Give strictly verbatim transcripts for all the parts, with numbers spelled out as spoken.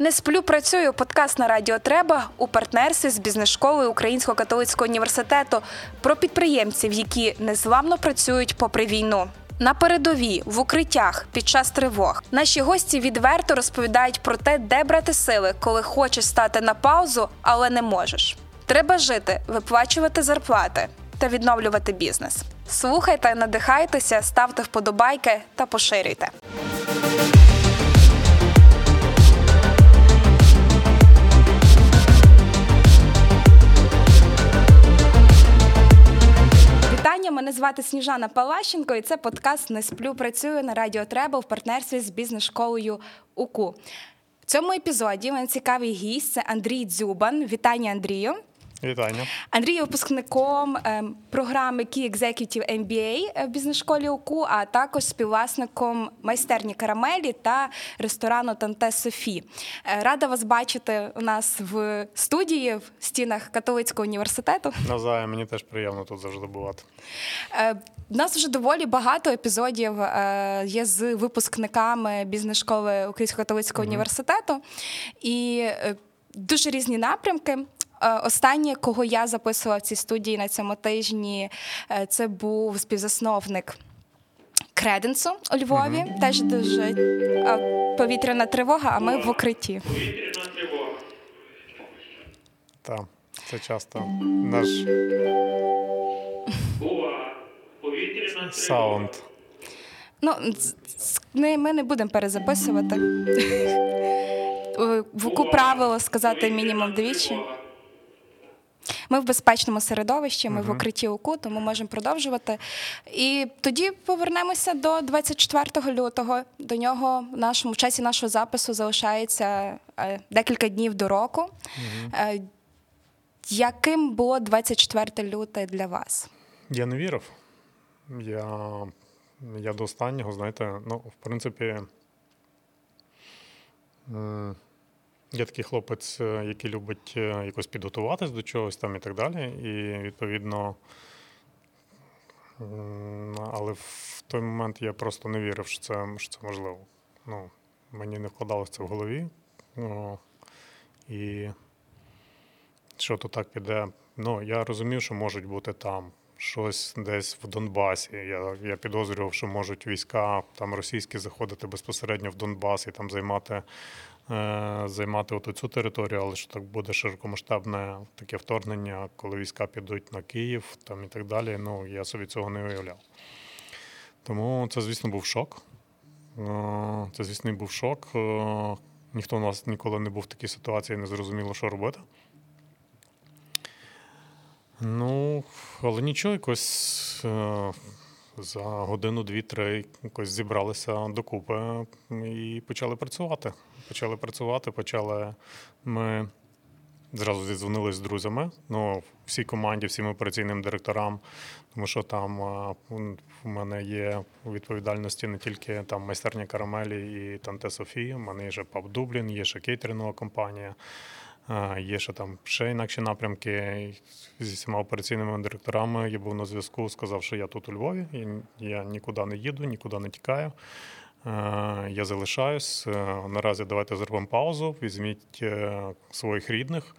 Не сплю, працюю. Подкаст на Радіо Треба у партнерстві з бізнес-школою Українського католицького університету про підприємців, які незламно працюють попри війну. На передовій, в укриттях, під час тривог. Наші гості відверто розповідають про те, де брати сили, коли хочеш стати на паузу, але не можеш. Треба жити, виплачувати зарплати та відновлювати бізнес. Слухайте, надихайтеся, ставте вподобайки та поширюйте. Мене звати Сніжана Палажченко, і це подкаст «Не сплю, працюю» на Радіо Треба в партнерстві з бізнес-школою УКУ. В цьому епізоді мене цікавий гість – це Андрій Дзюбан. Вітання, Андрію. Вітання. Андрій є випускником програми Key Executive Ем Бі Ей в бізнес-школі УКУ, а також співвласником майстерні «Карамелі» та ресторану «Тетя Софія». Рада вас бачити у нас в студії, в стінах Католицького університету. Навзаєм, мені теж приємно тут завжди бувати. У нас вже доволі багато епізодів є з випускниками бізнес-школи Українського католицького mm-hmm. університету. І дуже різні напрямки. Останнє, кого я записувала в цій студії на цьому тижні, це був співзасновник Кредензо у Львові. Mm-hmm. Теж дуже повітряна тривога, а ми в укритті. Повітряна тривога. Так, це часто наш саунд. Ну, ми не будемо перезаписувати. В УКУ правило сказати мінімум двічі. Ми в безпечному середовищі, ми uh-huh. в укритті УКУ, тому можемо продовжувати. І тоді повернемося до двадцять четвертого лютого. До нього в, нашому, в часі нашого запису залишається декілька днів до року. Uh-huh. Яким було двадцять четверте лютого для вас? Я не вірив. Я, я до останнього, знаєте, ну, в принципі... Я такий хлопець, який любить якось підготуватись до чогось там і так далі. І, відповідно, але в той момент я просто не вірив, що це, що це можливо. Ну, мені не вкладалося це в голові. Ну, і що то так піде. Ну, я розумів, що можуть бути там щось десь в Донбасі. Я, я підозрював, що можуть війська там російські заходити безпосередньо в Донбас і там займати займати от цю територію, але що так буде широкомасштабне таке вторгнення, коли війська підуть на Київ там, і так далі, ну, я собі цього не уявляв. Тому це, звісно, був шок. Це, звісно, був шок. Ніхто у нас ніколи не був в такій ситуації, не зрозуміло, що робити. Ну, але нічого, якось за годину, дві-три якось зібралися докупи і почали працювати. Почали працювати, почали ми зразу зідзвонились з друзями, ну, всій команді, всім операційним директорам, тому що там у мене є відповідальності не тільки там майстерня «Карамелі» і Тетя Софія, у мене є ще Паб Дублін, є ще кейтерингова компанія, є ще там ще інакші напрямки. Зі всіма операційними директорами я був на зв'язку, сказав, що я тут у Львові, я нікуди не їду, нікуди не тікаю. Я залишаюсь. Наразі давайте зробимо паузу, візьміть своїх рідних,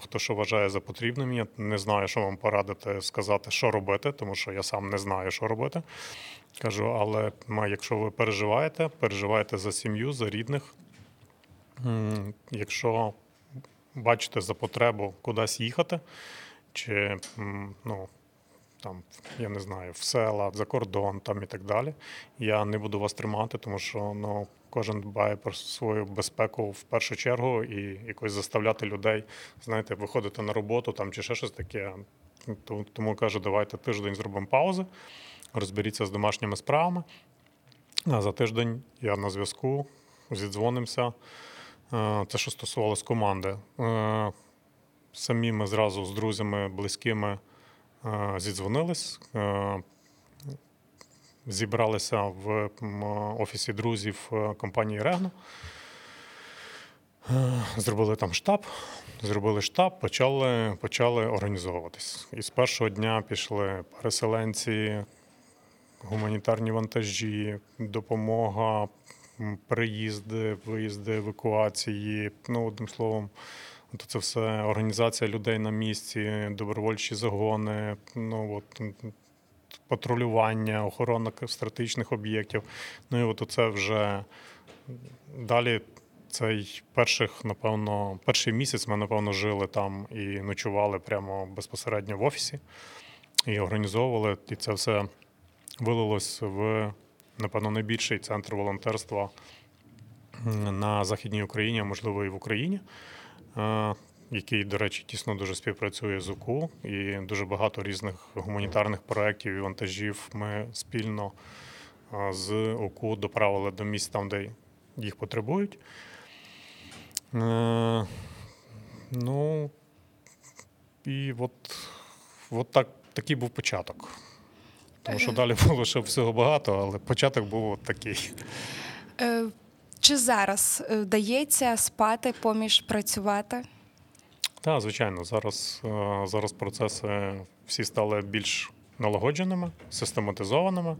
хто що вважає за потрібним. Я не знаю, що вам порадити, сказати, що робити, тому що я сам не знаю, що робити. Кажу, але якщо ви переживаєте, переживаєте за сім'ю, за рідних, якщо бачите за потребу кудись їхати, чи, ну, там, я не знаю, в села, за кордон там і так далі. Я не буду вас тримати, тому що, ну, кожен дбає про свою безпеку в першу чергу і якось заставляти людей, знаєте, виходити на роботу там чи ще щось таке. Тому кажу, давайте тиждень зробимо паузи, розберіться з домашніми справами. А за тиждень я на зв'язку, зідзвонимося. Це що стосувалось команди. Самі ми зразу з друзями, близькими зідзвонились, зібралися в офісі друзів компанії Regno, зробили там штаб, зробили штаб, почали, почали організовуватись. І з першого дня пішли переселенці, гуманітарні вантажі, допомога, переїзди, виїзди, евакуації, ну, одним словом, то це все організація людей на місці, добровольчі загони, ну, от, патрулювання, охорона стратегічних об'єктів. Ну і от оце вже далі цей перших, напевно, перший місяць ми, напевно, жили там і ночували прямо безпосередньо в офісі і організовували. І це все вилилось в, напевно, найбільший центр волонтерства на Західній Україні, а можливо і в Україні, який, до речі, тісно дуже співпрацює з УКУ, і дуже багато різних гуманітарних проєктів і вантажів ми спільно з УКУ доправили до місць там, де їх потребують. Ну, і от, от так, такий був початок. Тому що далі було ще всього багато, але початок був от такий. Чи зараз вдається спати поміж працювати? Так, звичайно. Зараз, зараз процеси всі стали більш налагодженими, систематизованими.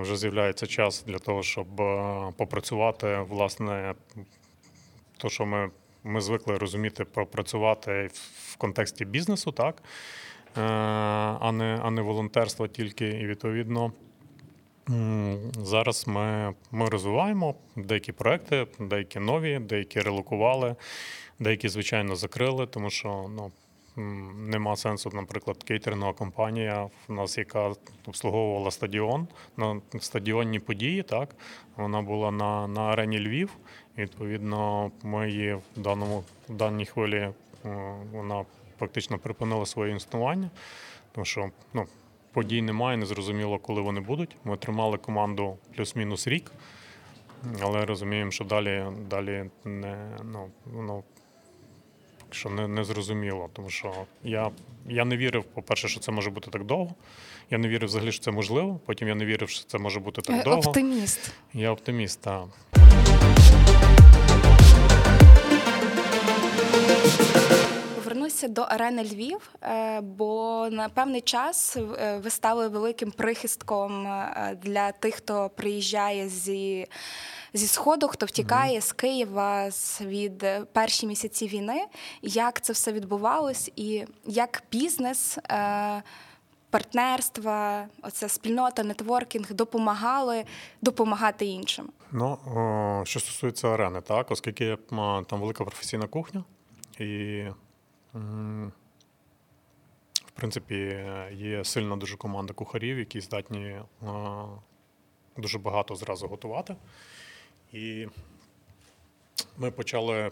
Вже з'являється час для того, щоб попрацювати, власне, то, що ми, ми звикли розуміти, пропрацювати в контексті бізнесу, так? А не, а не волонтерства тільки. І, відповідно, зараз ми, ми розвиваємо деякі проекти, деякі нові, деякі релокували, деякі, звичайно, закрили, тому що, ну, нема сенсу, наприклад, кейтерингова компанія в нас, яка обслуговувала стадіон, на стадіонні події, так, вона була на, на арені Львів, і, відповідно, ми її в даному, в даній хвилі, вона фактично припинила своє існування, тому що, ну, подій немає, не зрозуміло, коли вони будуть. Ми тримали команду плюс-мінус рік, але розуміємо, що далі, далі не, ну, ну, що не, не зрозуміло, тому що я, я не вірив, по-перше, що це може бути так довго. Я не вірив взагалі, що це можливо. Потім я не вірив, що це може бути так довго. Оптиміст. Я оптиміст, так. Повернуся до арени Львів, бо на певний час ви стали великим прихистком для тих, хто приїжджає зі, зі Сходу, хто втікає з Києва від перші місяці війни. Як це все відбувалось і як бізнес, партнерства, оця спільнота, нетворкінг допомагали допомагати іншим? Ну, що стосується арени, так, оскільки там велика професійна кухня і... В принципі, є сильна дуже команда кухарів, які здатні дуже багато зразу готувати. І ми почали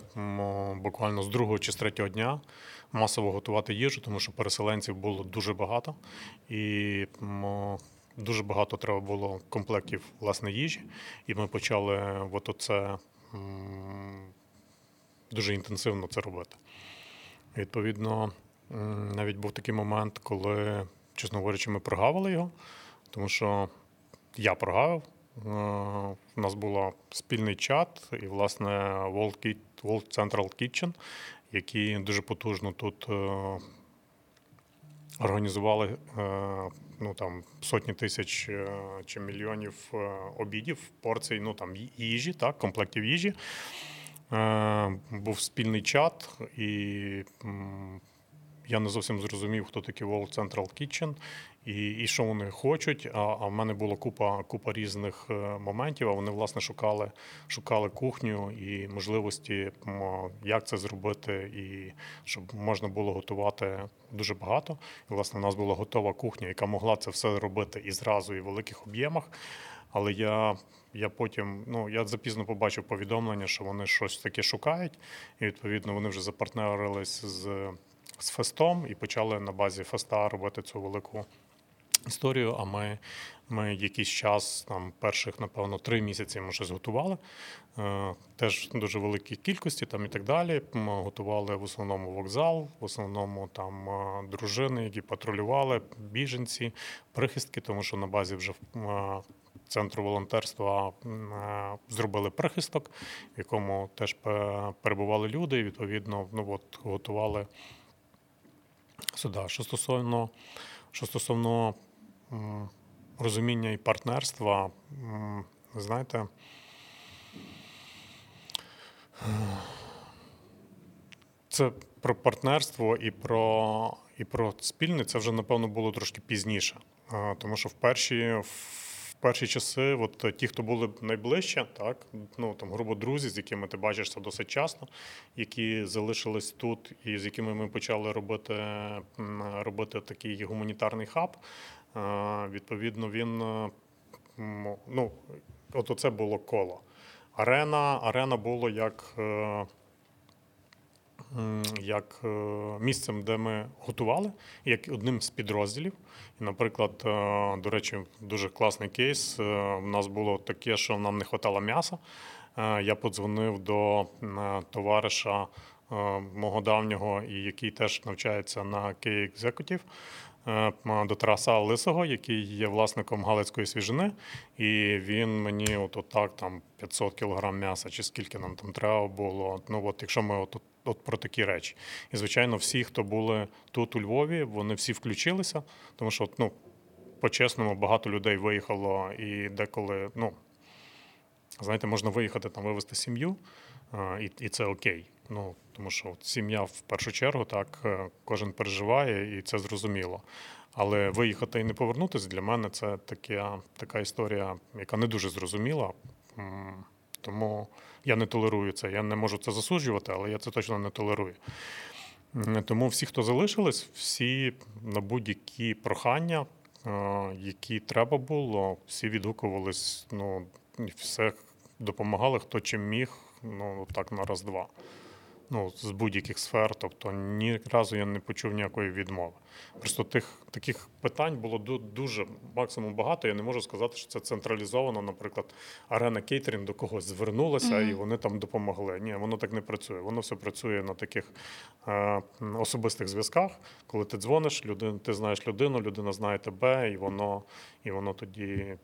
буквально з другого чи з третього дня масово готувати їжу, тому що переселенців було дуже багато. І дуже багато треба було комплектів, власне, їжі. І ми почали от оце дуже інтенсивно це робити. Відповідно, навіть був такий момент, коли, чесно говорячи, ми прогавили його, тому що я прогавив. У нас був спільний чат і, власне, World Central Kitchen, які дуже потужно тут організували, ну, там, сотні тисяч чи мільйонів обідів, порцій, ну, там, їжі, так, комплектів їжі. Був спільний чат, і я не зовсім зрозумів, хто такий World Central Kitchen, і, і що вони хочуть, а, а в мене була купа, купа різних моментів, а вони, власне, шукали, шукали кухню і можливості, як це зробити, і щоб можна було готувати дуже багато. І, власне, у нас була готова кухня, яка могла це все робити і зразу, і в великих об'ємах. Але я, я потім, ну, я запізно побачив повідомлення, що вони щось таке шукають, і, відповідно, вони вже запартнерились з, з Фестом і почали на базі Феста робити цю велику історію, а ми, ми якийсь час, там, перших, напевно, три місяці ми щось готували, теж дуже великі кількості там і так далі. Ми готували в основному вокзал, в основному там дружини, які патрулювали, біженці, прихистки, тому що на базі вже центру волонтерства зробили прихисток, в якому теж перебували люди, і, відповідно, ну, от, готували сюди. Що стосовно, що стосовно розуміння і партнерства, знаєте, Це про партнерство і про, і про спільне. Це вже, напевно, було трошки пізніше. Тому що в перші, в перші часи от, ті, хто були найближче, так, ну, там, грубо друзі, з якими ти бачишся досить часто, які залишились тут і з якими ми почали робити, робити такий гуманітарний хаб, відповідно, він... Ну, от оце було коло. Арена, арена було як... як місцем, де ми готували, як одним з підрозділів. І, наприклад, до речі, дуже класний кейс. У нас було таке, що нам не хватало м'яса. Я подзвонив до товариша мого давнього, який теж навчається на Key Executive, до Тараса Лисого, який є власником Галицької свіжини, і він мені от, от так там п'ятсот кілограм м'яса, чи скільки нам там треба було. Ну от, якщо ми от, от про такі речі. І, звичайно, всі, хто були тут у Львові, вони всі включилися, тому що, ну, по-чесному, багато людей виїхало і деколи, ну, знаєте, можна виїхати там, вивезти сім'ю, і, і це окей. Ну, тому що сім'я в першу чергу, так, кожен переживає, і це зрозуміло. Але виїхати і не повернутися, для мене це така, така історія, яка не дуже зрозуміла. Тому я не толерую це. Я не можу це засуджувати, але я це точно не толерую. Тому всі, хто залишились, всі на будь-які прохання, які треба було, всі відгукувались, ну, все допомагали, хто чим міг, ну, так, на раз-два. Ну, з будь-яких сфер, тобто ні разу я не почув ніякої відмови. Просто тих таких питань було дуже максимум багато. Я не можу сказати, що це централізовано, наприклад, арена кейтерінг до когось звернулася, mm-hmm. і вони там допомогли. Ні, воно так не працює. Воно все працює на таких е, особистих зв'язках, коли ти дзвониш, людин, ти знаєш людину, людина знає тебе, і воно, і воно тоді,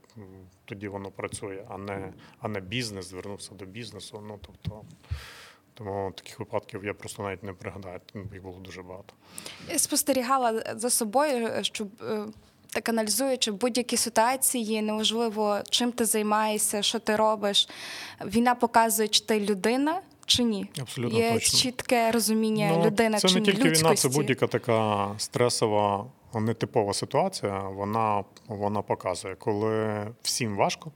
тоді воно працює, а не, а не бізнес, звернувся до бізнесу. Ну, тобто... Тому таких випадків я просто навіть не пригадаю, їх було дуже багато. Я спостерігала за собою, щоб так аналізуючи будь-які ситуації, неважливо, чим ти займаєшся, що ти робиш, війна показує, чи ти людина чи ні. Абсолютно є точно. Є чітке розуміння, ну, людина чи ні, людськості. Це не тільки війна, це будь-яка така стресова, нетипова ситуація, вона, вона показує, коли всім важко,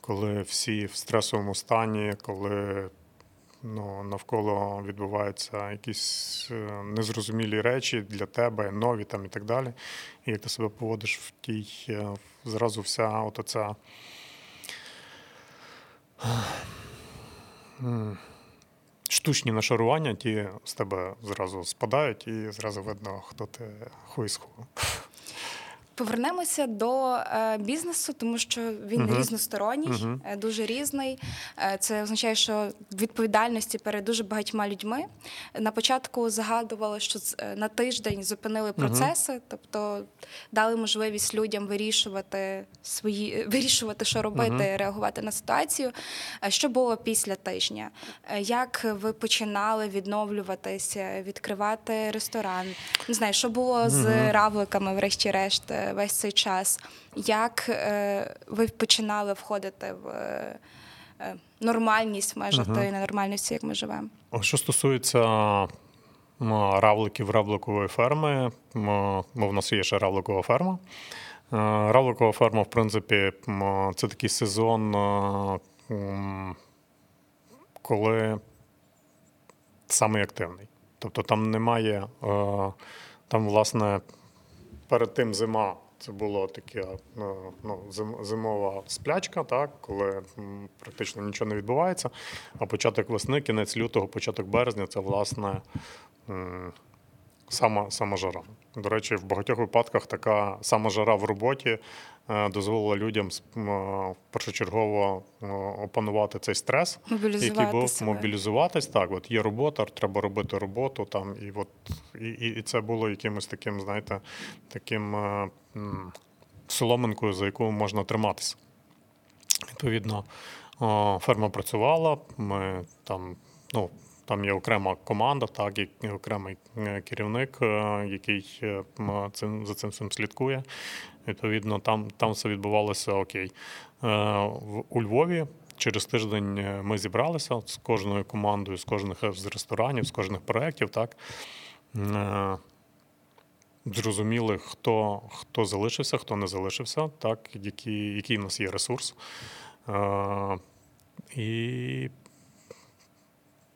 коли всі в стресовому стані, коли... Ну, навколо відбуваються якісь незрозумілі речі для тебе, нові там і так далі. І як ти себе поводиш в тій, зразу вся от оця штучні нашарування, ті з тебе зразу спадають і зразу видно, хто ти хуй з хуй. Повернемося до бізнесу, тому що він uh-huh. різносторонній, uh-huh. дуже різний. Це означає, що відповідальності перед дуже багатьма людьми. На початку згадували, що на тиждень зупинили процеси, uh-huh. тобто дали можливість людям вирішувати свої, вирішувати, що робити, uh-huh. реагувати на ситуацію. Що було після тижня? Як ви починали відновлюватися, відкривати ресторан? Не знаю, що було uh-huh. з равликами, врешті-решт, весь цей час, як е, ви починали входити в е, нормальність, майже uh-huh. тої ненормальності, як ми живемо? Що стосується равликів, равликової ферми, бо в нас є ще равликова ферма. Равликова ферма, в принципі, це такий сезон, коли самий активний. Тобто там немає, там, власне, перед тим зима, це була така, ну, зимова сплячка, так, коли практично нічого не відбувається, а початок весни, кінець лютого, початок березня – це, власне, сама, сама жара. До речі, в багатьох випадках така сама жара в роботі дозволила людям першочергово опанувати цей стрес, який був мобілізуватись. Так, от є робота, треба робити роботу там, і от і, і це було якимось таким, знаєте, таким соломинкою, за яку можна триматися. Відповідно, ферма працювала, ми там, ну. Там є окрема команда, так, і окремий керівник, який цим, за цим всім слідкує. Відповідно, там, там все відбувалося окей. У Львові Через тиждень ми зібралися з кожною командою, з кожних з ресторанів, з кожних проєктів, так, зрозуміли, хто, хто залишився, хто не залишився, так, які, який у нас є ресурс. І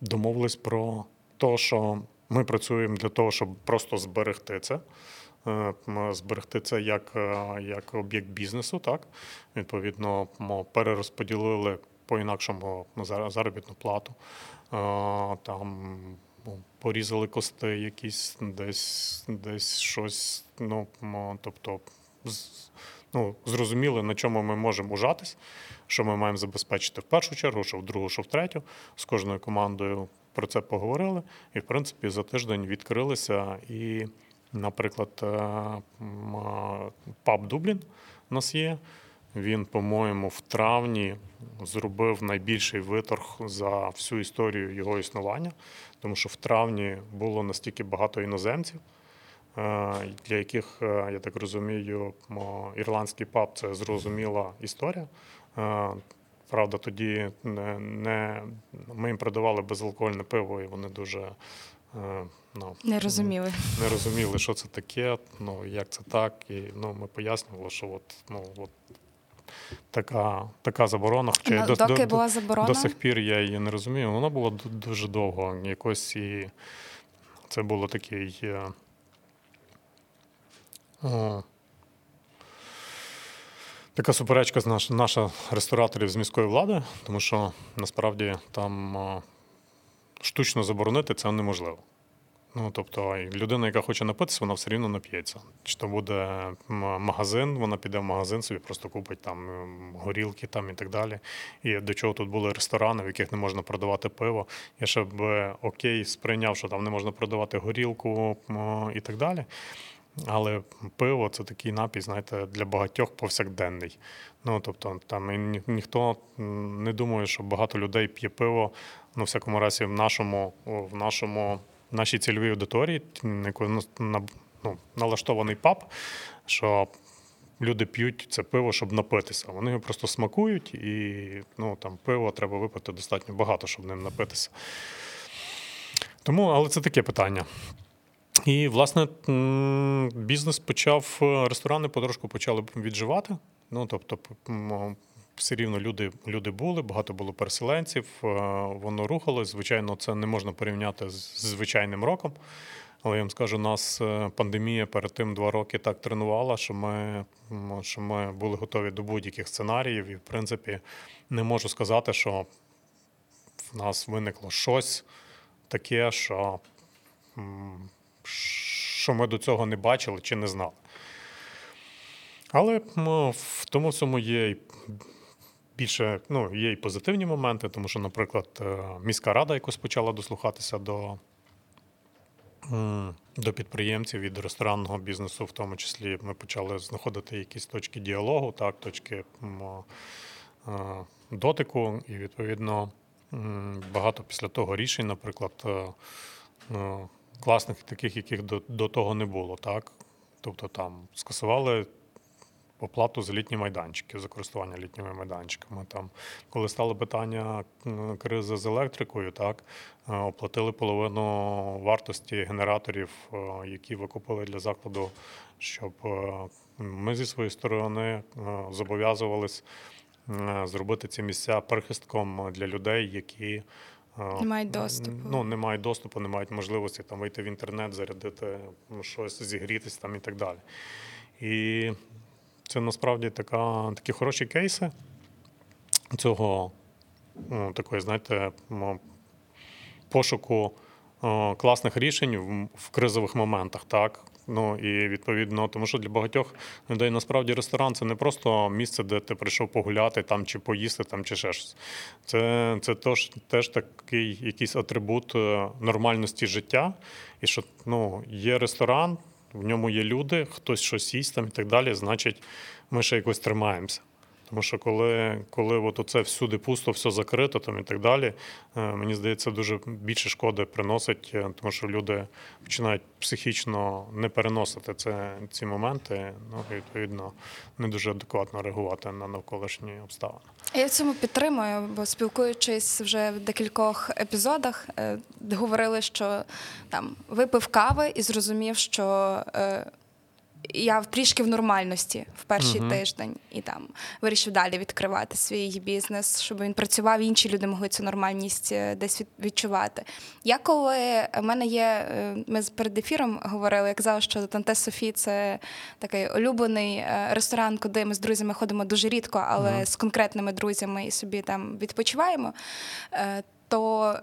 домовились про те, що ми працюємо для того, щоб просто зберегти це. Зберегти це як, як об'єкт бізнесу, так? Відповідно, ми перерозподілили по-інакшому заробітну плату, там порізали кости якісь, десь, десь щось, ну, тобто, ну, зрозуміли, на чому ми можемо ужатись, що ми маємо забезпечити в першу чергу, що в другу, що в третю, з кожною командою про це поговорили, і, в принципі, за тиждень відкрилися і... Наприклад, Паб Дублін у нас є. Він, по-моєму, в травні зробив найбільший виторг за всю історію його існування, тому що в травні було настільки багато іноземців, для яких, я так розумію, ірландський паб – це зрозуміла історія. Правда, тоді не, не, ми їм продавали безалкогольне пиво, і вони дуже... Ну, не розуміли. Не розуміли, що це таке, ну, як це так. І, ну, ми пояснювали, що от, ну, от така, така заборона. Хоча до, доки до, була заборона? До сих пір я її не розумію. Вона була дуже довго. Якось і це було такий... О, така суперечка з наш, наших рестораторів з міської влади, тому що насправді там... Штучно заборонити це неможливо. Ну, тобто, людина, яка хоче напитися, вона все рівно нап'ється. Чи то буде магазин, вона піде в магазин, собі просто купить там горілки там, і так далі. І до чого тут були ресторани, в яких не можна продавати пиво. Я ще б окей сприйняв, що там не можна продавати горілку і так далі. Але пиво – це такий напій, знаєте, для багатьох повсякденний. Ну, тобто, там ні, ніхто не думає, що багато людей п'є пиво, ну, в всякому разі, в нашому, в нашому, нашій цільовій аудиторії, ну, налаштований паб, що люди п'ють це пиво, щоб напитися. Вони його просто смакують, і, ну, там, пиво треба випити достатньо багато, щоб ним напитися. Тому, але це таке питання. І, власне, бізнес почав, ресторани потрошку почали відживати. Ну, тобто, все рівно люди, люди були, багато було переселенців, воно рухалось. Звичайно, це не можна порівняти з звичайним роком. Але я вам скажу, нас пандемія перед тим два роки так тренувала, що ми, що ми були готові до будь-яких сценаріїв. І, в принципі, не можу сказати, що в нас виникло щось таке, що... що ми до цього не бачили чи не знали. Але ну, в тому всьому є і більше, ну, є і позитивні моменти, тому що, наприклад, міська рада якось почала дослухатися до, до підприємців і до ресторанного бізнесу, в тому числі ми почали знаходити якісь точки діалогу, так, точки дотику, і, відповідно, багато після того рішень, наприклад, класних таких, яких до, до того не було, так? Тобто там скасували оплату за літні майданчики, за користування літніми майданчиками. Там, коли стало питання кризи з електрикою, так, оплатили половину вартості генераторів, які ви купили для закладу, щоб ми зі своєї сторони зобов'язувались зробити ці місця прихистком для людей, які не мають доступу. Ну, не мають доступу, не мають можливості там вийти в інтернет, зарядити щось, зігрітись там і так далі. І це насправді така, такі хороші кейси цього, ну, такої, знаєте, пошуку класних рішень в кризових моментах, так? Ну, і відповідно, тому що для багатьох людей насправді ресторан – це не просто місце, де ти прийшов погуляти там, чи поїсти, там, чи ще щось. Це, це теж, теж такий якийсь атрибут нормальності життя. І що, ну, є ресторан, в ньому є люди, хтось щось їсть там і так далі, значить, ми ще якось тримаємося. Тому що коли, коли от оце всюди пусто, все закрито там і так далі, мені здається, дуже більше шкоди приносить, тому що люди починають психічно не переносити це, ці моменти, ну, і, відповідно, не дуже адекватно реагувати на навколишні обставини. Я в цьому підтримую, бо спілкуючись вже в декількох епізодах, говорили, що там випив кави і зрозумів, що... Я трішки в нормальності в перший uh-huh. тиждень і там вирішив далі відкривати свій бізнес, щоб він працював, інші люди могли цю нормальність десь відчувати. Я коли, в мене є, ми перед ефіром говорили, я казала, що Тетя Софія – це такий улюблений ресторан, куди ми з друзями ходимо дуже рідко, але uh-huh. з конкретними друзями і собі там відпочиваємо, то...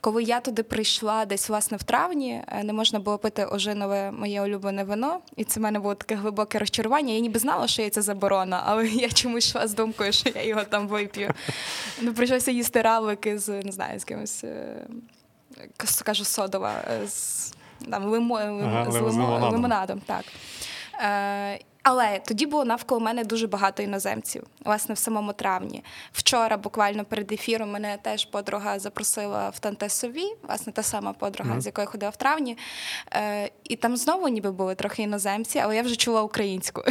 Коли я туди прийшла десь, власне, в травні, не можна було пити ожинове моє улюблене вино, і це в мене було таке глибоке розчарування. Я ніби знала, що є ця заборона, але я чомусь йшла з думкою, що я його там вип'ю. Ну, прийшлося їсти равлики з, не знаю, з кимось, кажу, содова, з, там, лимо, ага, з лимо, лимонадом, так. Але тоді було навколо мене дуже багато іноземців, власне, в самому травні. Вчора, буквально перед ефіром, мене теж подруга запросила в Тетю Софію, власне, та сама подруга, mm-hmm. з якою ходила в травні. Е, і там знову ніби були трохи іноземці, але я вже чула українську.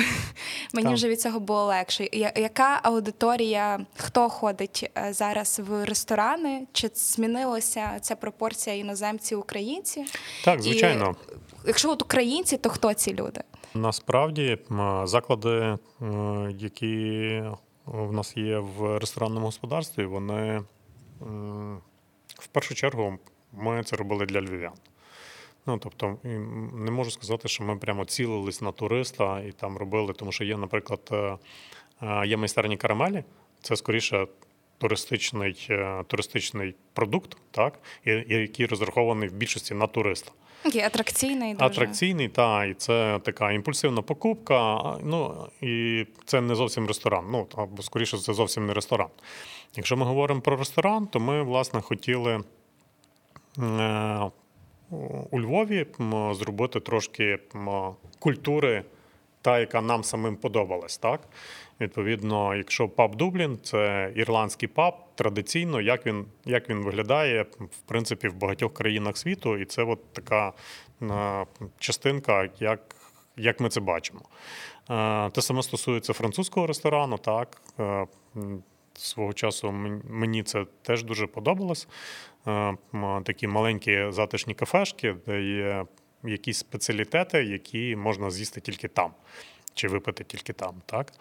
Мені вже від цього було легше. Я, яка аудиторія, хто ходить зараз в ресторани? Чи змінилася ця пропорція іноземців-українці? Так, звичайно. І, якщо от українці, то хто ці люди? Насправді, заклади, які в нас є в ресторанному господарстві, вони, в першу чергу, ми це робили для львів'ян. Ну, тобто, не можу сказати, що ми прямо цілились на туриста і там робили, тому що є, наприклад, є майстерні карамелі, це скоріше туристичний, туристичний продукт, так, який розрахований в більшості на туриста. Такий атракційний дуже. Атракційний, так, і це така імпульсивна покупка, ну, і це не зовсім ресторан, ну, або, скоріше, це зовсім не ресторан. Якщо ми говоримо про ресторан, то ми, власне, хотіли у Львові зробити трошки культури, та, яка нам самим подобалась, так? Відповідно, якщо паб Дублін, це ірландський паб, традиційно, як він, як він виглядає, в принципі, в багатьох країнах світу, і це от така частинка, як, як ми це бачимо. Те саме стосується французького ресторану, так, свого часу мені це теж дуже подобалось, такі маленькі затишні кафешки, де є якісь спеціалітети, які можна з'їсти тільки там, чи випити тільки там, так?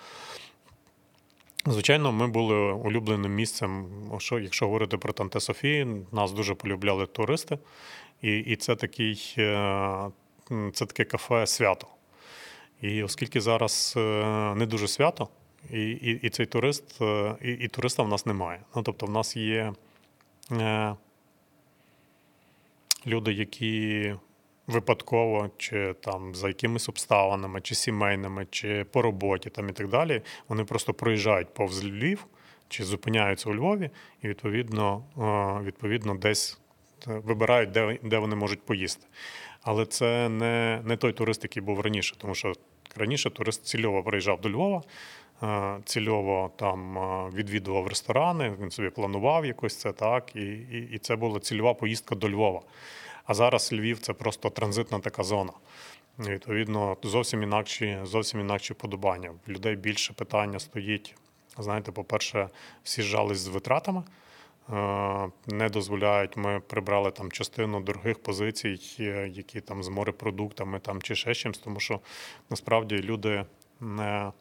Звичайно, ми були улюбленим місцем, що, якщо говорити про Тетю Софію, нас дуже полюбляли туристи, і, і це, такий, це таке кафе-свято. І оскільки зараз не дуже свято, і, і, і цей турист, і, і туриста в нас немає. Ну, тобто в нас є люди, які... випадково, чи там за якимись обставинами, чи сімейними, чи по роботі там і так далі, вони просто проїжджають повз Львів, чи зупиняються у Львові і, відповідно, відповідно десь вибирають, де, де вони можуть поїсти. Але це не, не той турист, який був раніше, тому що раніше турист цільово приїжджав до Львова, цільово там відвідував ресторани, він собі планував якось це, так, і, і, і це була цільова поїздка до Львова. А зараз Львів – це просто транзитна така зона. Відповідно, зовсім інакші, зовсім інакші подобання. В людей більше питання стоїть, знаєте, по-перше, всі зжались з витратами, не дозволяють, ми прибрали там частину дорогих позицій, які там з морепродуктами там, чи ще чимось, тому що насправді люди не,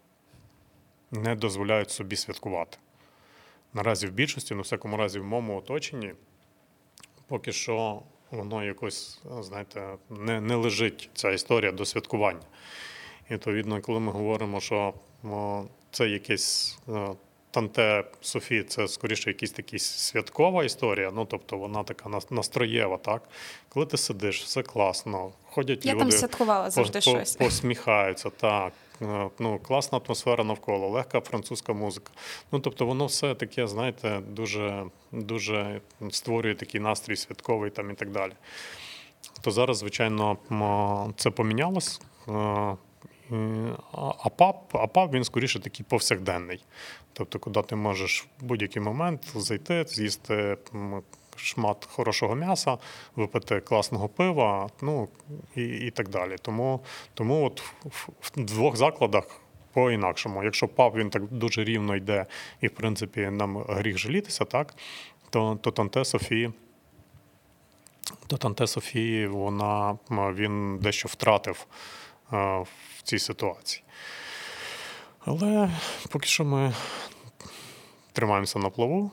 не дозволяють собі святкувати. Наразі в більшості, на всякому разі в моєму оточенні, поки що воно якось, знаєте, не, не лежить ця історія до святкування. І, відповідно, коли ми говоримо, що о, це якесь Тетя Софія, це скоріше якась така святкова історія, ну, тобто вона така настроєва, так? Коли ти сидиш, все класно, ходять Я люди, там святкувала завжди по, щось. Посміхаються, так. Ну, класна атмосфера навколо, легка французька музика. Ну, тобто воно все таке, знаєте, дуже, дуже створює такий настрій святковий там і так далі. То зараз, звичайно, це помінялось, А паб, а паб, він скоріше такий повсякденний. Тобто, куди ти можеш в будь-який момент зайти, з'їсти шмат хорошого м'яса, випити класного пива, ну, і, і так далі. Тому, тому от в, в двох закладах по-інакшому. Якщо паб, він так дуже рівно йде, і, в принципі, нам гріх жалітися, так, то, то Тетя Софія... То Тетя Софія, вона, він дещо втратив е, в цій ситуації. Але поки що ми тримаємося на плаву.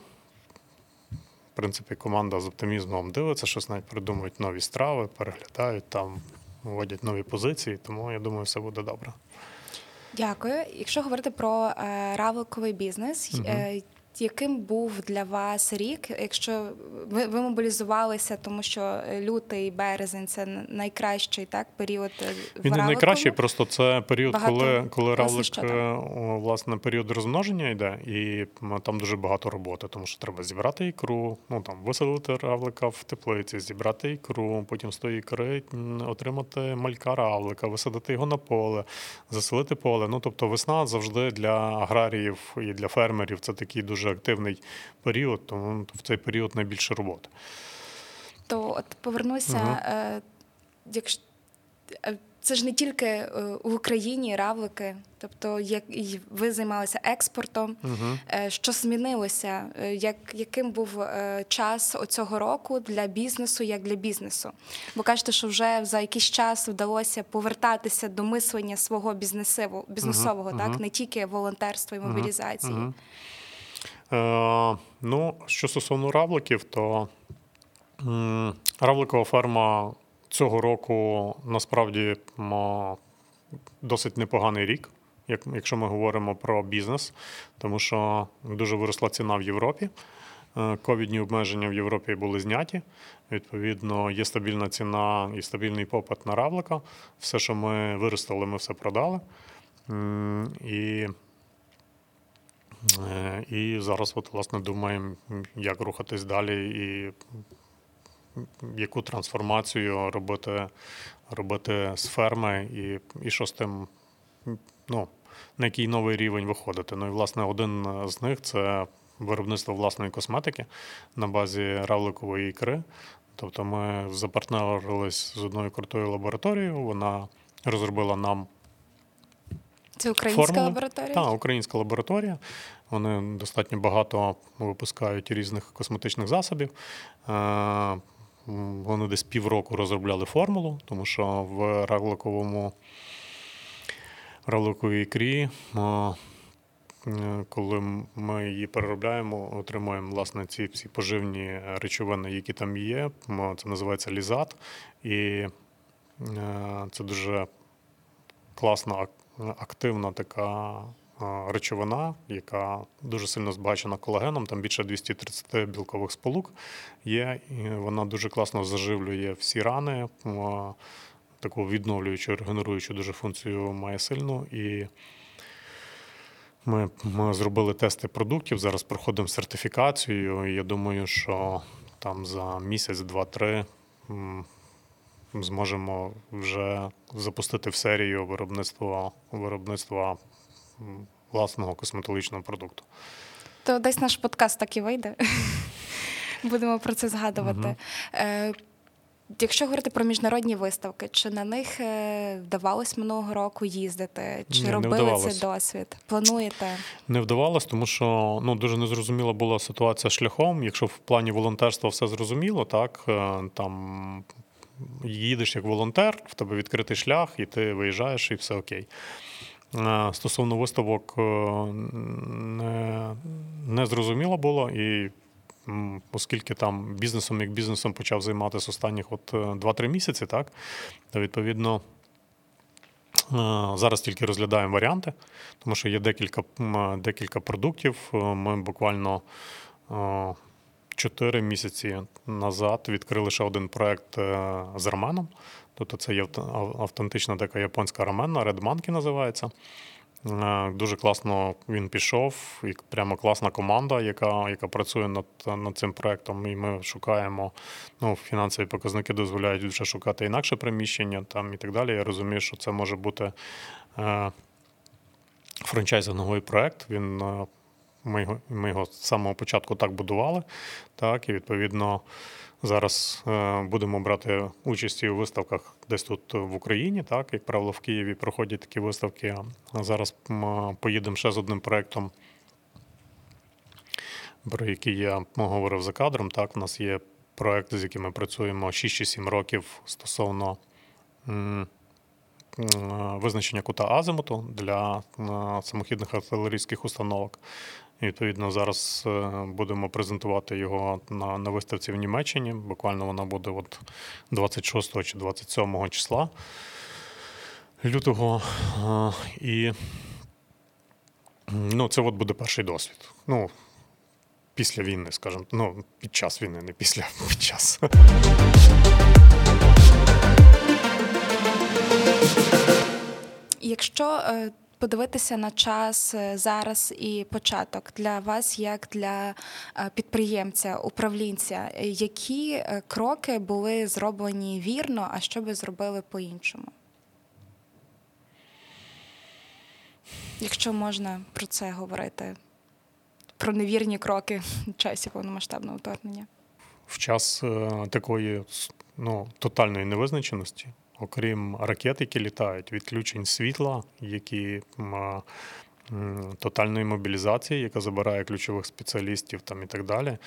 В принципі, команда з оптимізмом дивиться, щось навіть придумують нові страви, переглядають там, вводять нові позиції, тому, я думаю, все буде добре. Дякую. Якщо говорити про е, равликовий бізнес, угу. е, яким був для вас рік, якщо ви, ви мобілізувалися, тому що лютий, березень – це найкращий, так, період в равлику? Він не найкращий, просто це період, багато, коли, коли равлик, власне, період розмноження йде, і там дуже багато роботи, тому що треба зібрати ікру, ну, там, виселити равлика в теплиці, зібрати ікру, потім з тої ікри отримати малька равлика, висадити його на поле, заселити поле. Ну, тобто весна завжди для аграріїв і для фермерів – це такі дуже Дуже активний період, тому в цей період найбільше роботи. То от повернуся, угу. е, якщо, це ж не тільки е, в Україні равлики, тобто як, ви займалися експортом, угу. е, що змінилося, як, яким був е, час оцього року для бізнесу, як для бізнесу? Бо кажете, що вже за якийсь час вдалося повертатися до мислення свого бізнесового, бізнесового угу. так, угу. не тільки волонтерства і мобілізації. Угу. Е, ну, що стосовно равликів, то м, равликова ферма цього року насправді м, досить непоганий рік, як, якщо ми говоримо про бізнес, тому що дуже виросла ціна в Європі, е, ковідні обмеження в Європі були зняті, відповідно є стабільна ціна і стабільний попит на равлика, все, що ми виростили, ми все продали, е, і... І зараз, от, власне, думаємо, як рухатись далі і яку трансформацію робити, робити з ферми і, і що з тим, ну, на який новий рівень виходити. Ну і, власне, один з них – це виробництво власної косметики на базі равликової ікри. Тобто ми запартнерились з одною крутою лабораторією, вона розробила нам Це українська формули. лабораторія? Так, українська лабораторія. Вони достатньо багато випускають різних косметичних засобів. Вони десь півроку розробляли формулу, тому що в равликовому равликовій ікрі, коли ми її переробляємо, отримуємо, власне, ці всі поживні речовини, які там є. Це називається лізат. І це дуже класна акція. Активна така речовина, яка дуже сильно збагачена колагеном, там більше двісті тридцять білкових сполук є, і вона дуже класно заживлює всі рани, таку відновлюючу, регенеруючу дуже функцію має сильну. І ми, ми зробили тести продуктів, зараз проходимо сертифікацію, і я думаю, що там за місяць, два-три зможемо вже запустити в серію виробництва, виробництва власного косметологічного продукту. То десь наш подкаст так і вийде. Будемо про це згадувати. Угу. Якщо говорити про міжнародні виставки, чи на них вдавалось минулого року їздити? Чи Ні, робили цей досвід? Плануєте? Не вдавалось, тому що, ну, дуже незрозуміла була ситуація з шляхом. Якщо в плані волонтерства все зрозуміло, так, там... їдеш як волонтер, в тебе відкритий шлях, і ти виїжджаєш, і все окей. Стосовно виставок не, не зрозуміло було, і оскільки там бізнесом, як бізнесом почав займатися останніх от два-три місяці, так, то, відповідно, зараз тільки розглядаємо варіанти, тому що є декілька, декілька продуктів, ми буквально... Чотири місяці назад відкрили ще один проект з раменом. Тобто це є автентична така японська раменна, Red Monkey називається. Дуже класно він пішов, і прямо класна команда, яка, яка працює над, над цим проектом. І ми шукаємо, ну, фінансові показники дозволяють вже шукати інакше приміщення там і так далі. Я розумію, що це може бути франчайзинговий проект. Він, ми його, ми його з самого початку так будували, так, і відповідно зараз будемо брати участь у виставках десь тут в Україні. Так, як правило, в Києві проходять такі виставки. А зараз поїдемо ще з одним проектом, про який я говорив за кадром. Так, у нас є проект, з яким ми працюємо шість чи сім років стосовно визначення кута азимуту для самохідних артилерійських установок. І, відповідно, зараз будемо презентувати його на, на виставці в Німеччині. Буквально вона буде от двадцять шостого чи двадцять сьомого числа лютого. І ну, це от буде перший досвід. Ну, після війни, скажімо. Ну, під час війни, не після, під час. Якщо подивитися на час зараз і початок для вас, як для підприємця, управлінця, які кроки були зроблені вірно, а що би зробили по-іншому? Якщо можна про це говорити, про невірні кроки в часі повномасштабного вторгнення. В час такої, ну, тотальної невизначеності, окрім ракет, які літають, відключень світла, які тотальної мобілізації, яка забирає ключових спеціалістів там, і так далі.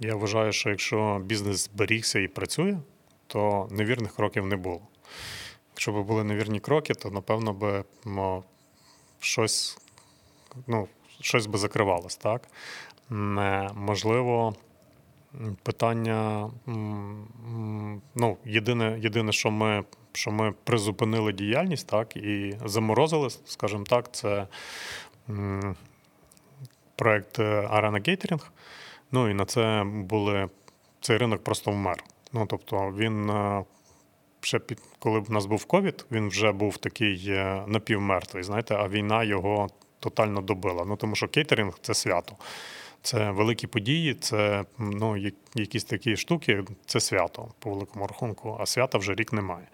Я вважаю, що якщо бізнес зберігся і працює, то невірних кроків не було. Якщо б були невірні кроки, то, напевно, б щось, ну, щось би закривалось. Так? Можливо, питання, ну, єдине, єдине, що ми, що ми призупинили діяльність, так, і заморозили, скажімо так, це проект Arena Catering. Ну, і на це були, цей ринок просто вмер. Ну, тобто, він ще під, коли в нас був ковід, він вже був такий напівмертвий, знаєте, а війна його тотально добила. Ну, тому що кейтеринг – це свято. Це великі події, це, ну, якісь такі штуки, це свято, по великому рахунку, а свята вже рік немає.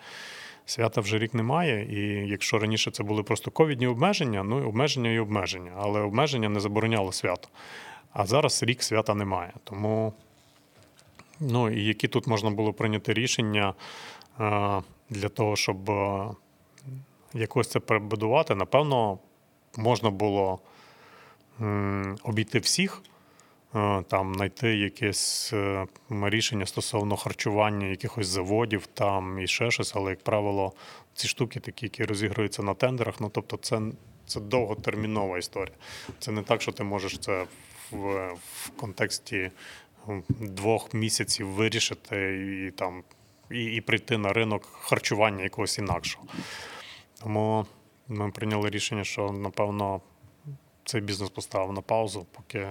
Свята вже рік немає, і якщо раніше це були просто ковідні обмеження, ну, обмеження і обмеження, але обмеження не забороняло свято. А зараз рік свята немає, тому, ну, і які тут можна було прийняти рішення для того, щоб якось це перебудувати, напевно, можна було обійти всіх, там, знайти якесь рішення стосовно харчування якихось заводів там і ще щось, але, як правило, ці штуки такі, які розігруються на тендерах, ну, тобто це, це довготермінова історія. Це не так, що ти можеш це в, в контексті двох місяців вирішити і, там, і, і прийти на ринок харчування якогось інакшого. Тому ми прийняли рішення, що, напевно, цей бізнес поставив на паузу, поки,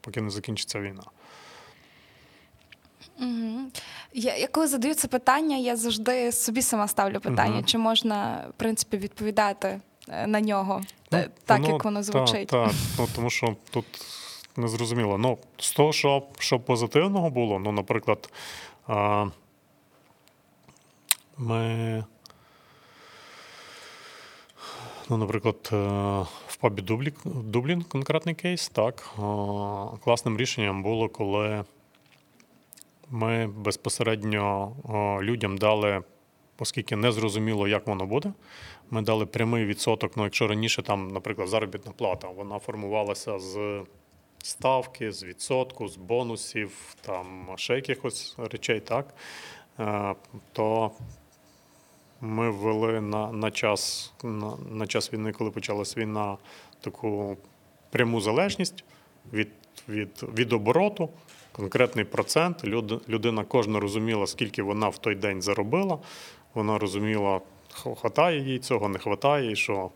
поки не закінчиться війна. Угу. Я, я коли задаю це питання, я завжди собі сама ставлю питання, угу. Чи можна, в принципі, відповідати на нього, ну, так, ну, як воно звучить. Так, та, ну, тому що тут незрозуміло. Ну, з того, що, що позитивного було, ну, наприклад, ми... Ну, наприклад, в пабі Дублін конкретний кейс, так, класним рішенням було, коли ми безпосередньо людям дали, оскільки не зрозуміло, як воно буде, ми дали прямий відсоток, ну, якщо раніше там, наприклад, заробітна плата, вона формувалася з ставки, з відсотку, з бонусів, там, ще якихось речей, так, то... Ми ввели на, на, час, на, на час війни, коли почалась війна, таку пряму залежність від, від, від обороту, конкретний процент. Люд, людина кожна розуміла, скільки вона в той день заробила. Вона розуміла, хватає їй цього, не хватає, і що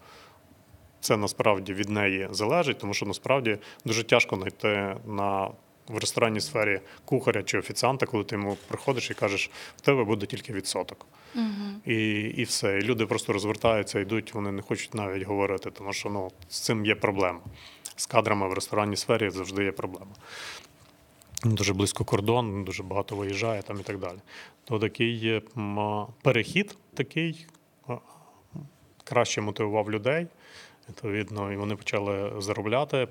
це насправді від неї залежить, тому що насправді дуже тяжко знайти на... в ресторанній сфері кухаря чи офіціанта, коли ти йому приходиш і кажеш, в тебе буде тільки відсоток. Угу. І, і все. І люди просто розвертаються, йдуть, вони не хочуть навіть говорити, тому що, ну, з цим є проблема. З кадрами в ресторанній сфері завжди є проблема. Дуже близько кордон, дуже багато виїжджає там і так далі. То такий перехід такий краще мотивував людей. Відповідно, і вони почали заробляти,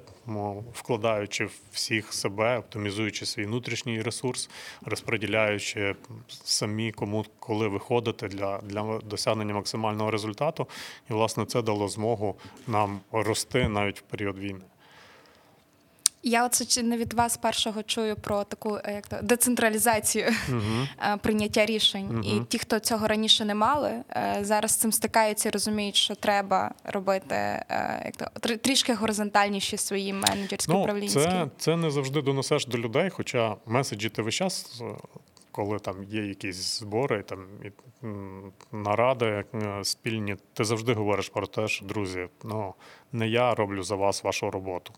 вкладаючи в всіх себе, оптимізуючи свій внутрішній ресурс, розподіляючи самі, кому, коли виходити для, для досягнення максимального результату. І, власне, це дало змогу нам рости навіть в період війни. Я оце не від вас першого чую про таку як то децентралізацію uh-huh. прийняття рішень. Uh-huh. І ті, хто цього раніше не мали, зараз з цим стикаються і розуміють, що треба робити як то трішки горизонтальніші свої менеджерські ну, управлінські. Це, це не завжди донесеш до людей, хоча меседжі ти весь час, коли там є якісь збори, там і наради спільні, ти завжди говориш про те, що друзі, ну не я роблю за вас вашу роботу.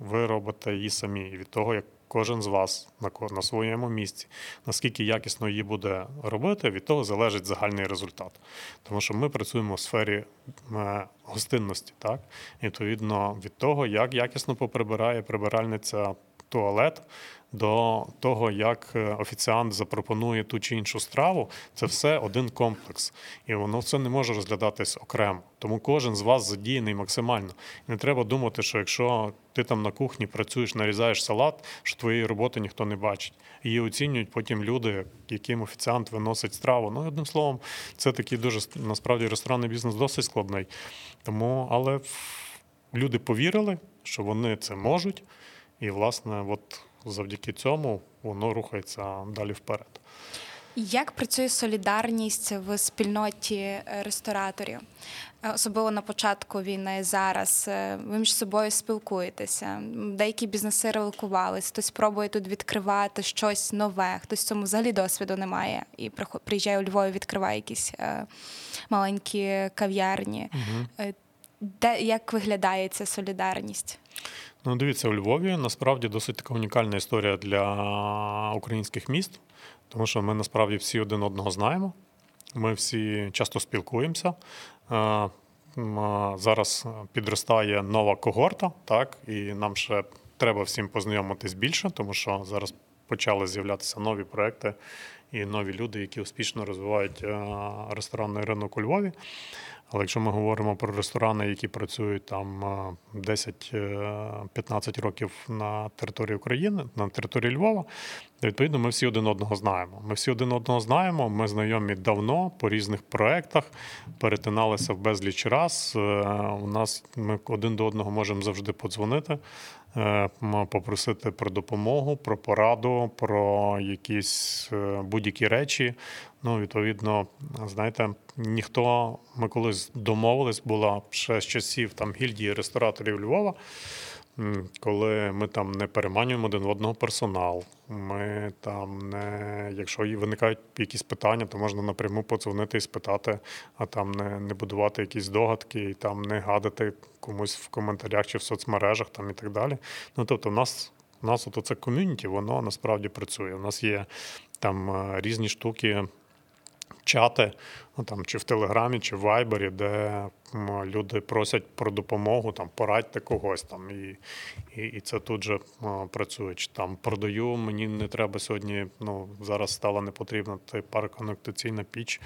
Ви робите її самі, і від того, як кожен з вас на своєму місці, наскільки якісно її буде робити, від того залежить загальний результат. Тому що ми працюємо в сфері гостинності, так? І, відповідно, від того, як якісно поприбирає прибиральниця туалет, до того, як офіціант запропонує ту чи іншу страву, це все один комплекс. І воно все не може розглядатись окремо. Тому кожен з вас задіяний максимально. Не треба думати, що якщо ти там на кухні працюєш, нарізаєш салат, що твоєї роботи ніхто не бачить. Її оцінюють потім люди, яким офіціант виносить страву. Ну, одним словом, це такий дуже, насправді, ресторанний бізнес досить складний. Тому, але люди повірили, що вони це можуть. І, власне, от завдяки цьому воно рухається далі вперед. Як працює солідарність в спільноті рестораторів? Особливо на початку війни, зараз. Ви між собою спілкуєтеся. Деякі бізнеси релокувались, хтось пробує тут відкривати щось нове, хтось в цьому взагалі досвіду не має. І приїжджає у Львові, відкриває якісь маленькі кав'ярні. Угу. Де, як виглядає ця солідарність? Ну, дивіться, у Львові насправді досить така унікальна історія для українських міст, тому що ми насправді всі один одного знаємо, ми всі часто спілкуємося. Зараз підростає нова когорта, так, і нам ще треба всім познайомитись більше, тому що зараз почали з'являтися нові проекти і нові люди, які успішно розвивають ресторанний ринок у Львові. Але якщо ми говоримо про ресторани, які працюють там десять-п'ятнадцять років на території України, на території Львова, то, відповідно, ми всі один одного знаємо. Ми всі один одного знаємо, ми знайомі давно, по різних проєктах, перетиналися в безліч раз. У нас ми один до одного можемо завжди подзвонити, попросити про допомогу, про пораду, про якісь будь-які речі. Ну, відповідно, знаєте, ніхто, ми колись домовились, була ще з часів там гільдії рестораторів Львова, коли ми там не переманюємо один одного персонал, ми там не, якщо виникають якісь питання, то можна напряму подзвонити і спитати, а там не, не будувати якісь догадки, і там не гадати комусь в коментарях чи в соцмережах, там і так далі. Ну, тобто, в нас, в нас от оце ком'юніті, воно насправді працює. У нас є там різні штуки, чати, ну, там, чи в Телеграмі, чи в Вайбері, де люди просять про допомогу, там, порадьте когось, там, і, і, і це тут же працює. Чи там продаю, мені не треба сьогодні, ну, зараз стала не потрібна пароконвектаційна піч,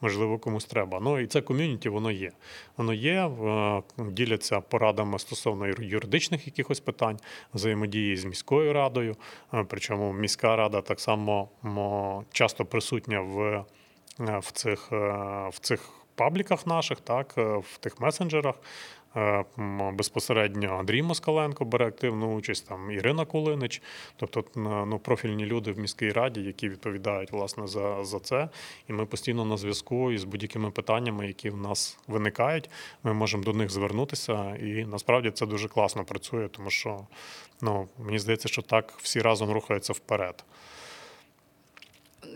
можливо, комусь треба. Ну, і це ком'юніті, воно є. Воно є, діляться порадами стосовно юридичних якихось питань, взаємодії з міською радою, причому міська рада так само часто присутня в В цих, в цих пабліках наших, так, в тих месенджерах. Безпосередньо Андрій Москаленко бере активну участь, там Ірина Кулинич, тобто ну, профільні люди в міській раді, які відповідають, власне, за, за це. І ми постійно на зв'язку із будь-якими питаннями, які в нас виникають, ми можемо до них звернутися. І насправді це дуже класно працює, тому що ну, мені здається, що так всі разом рухаються вперед.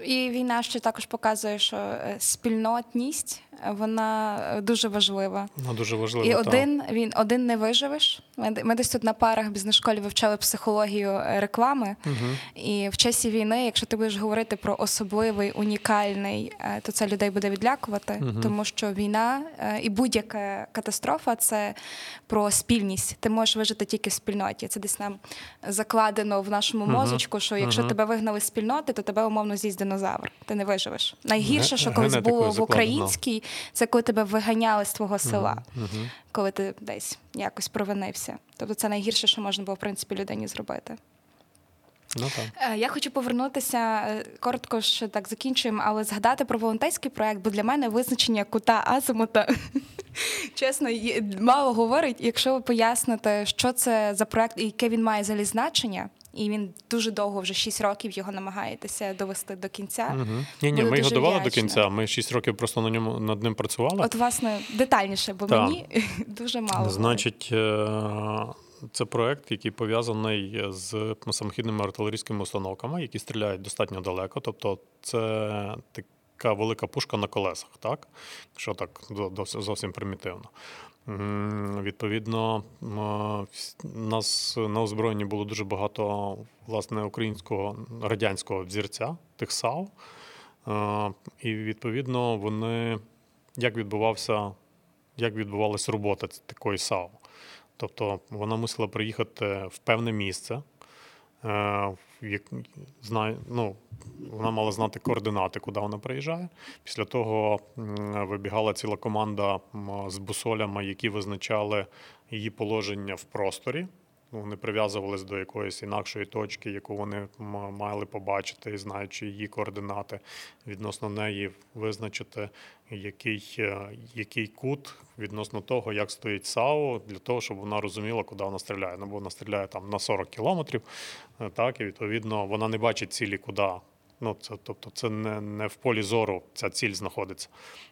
І війна ще також показує, що спільнотність, вона дуже важлива. Вона дуже важлива, і один, та. Він один не виживеш. Ми десь тут на парах в бізнес-школі вивчали психологію реклами. Угу. І в часі війни, якщо ти будеш говорити про особливий, унікальний, то це людей буде відлякувати. Угу. Тому що війна і будь-яка катастрофа – це про спільність. Ти можеш вижити тільки в спільноті. Це десь нам закладено в нашому угу. мозочку, що якщо угу. тебе вигнали з спільноти, то тебе умовно з'їздять динозавр. Ти не виживеш. Найгірше, що колись було в українській це коли тебе виганяли з твого села, uh-huh. коли ти десь якось провинився. Тобто це найгірше, що можна було, в принципі, людині зробити. Ну, так. Я хочу повернутися, коротко ж так закінчуємо, але згадати про волонтерський проєкт, бо для мене визначення кута азимута, чесно, мало говорить. Якщо ви поясните, що це за проєкт і яке він має взагалі значення, і він дуже довго, вже шість років його намагаєтеся довести до кінця. Угу. Ні-ні, ми його довели до кінця, ми шість років просто на ньому, над ним працювали. От, власне, детальніше, бо так. мені дуже мало. Значить... Говорить. Це проєкт, який пов'язаний з самохідними артилерійськими установками, які стріляють достатньо далеко. Тобто це така велика пушка на колесах, так? Що так зовсім примітивно. Відповідно, нас на озброєнні було дуже багато, власне, українського, радянського взірця, тих САУ. І, відповідно, вони, як відбувався, як відбувалась робота такої САУ. Тобто вона мусила приїхати в певне місце, ну, вона мала знати координати, куди вона приїжджає. Після того вибігала ціла команда з бусолями, які визначали її положення в просторі. Вони прив'язувались до якоїсь інакшої точки, яку вони мали побачити, і знаючи її координати, відносно неї визначити, який, який кут відносно того, як стоїть САУ, для того, щоб вона розуміла, куди вона стріляє. Ну, бо вона стріляє там на сорок кілометрів, так, і, відповідно, вона не бачить цілі, куди. Ну, це, тобто це не, не в полі зору ця ціль знаходиться.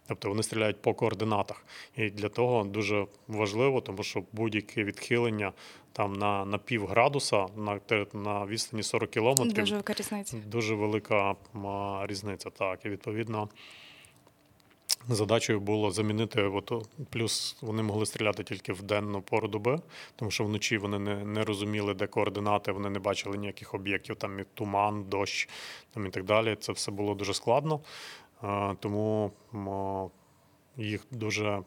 Тобто вони стріляють по координатах. І для того дуже важливо, тому що будь-яке відхилення там на, на пів градуса, на, на відстані сорок кілометрів. Дуже велика різниця. Дуже велика а, різниця, так. І, відповідно, задачею було замінити, от, плюс вони могли стріляти тільки в денну пору доби, тому що вночі вони не, не розуміли, де координати, вони не бачили ніяких об'єктів, там і туман, дощ там, і так далі. Це все було дуже складно, тому їх дуже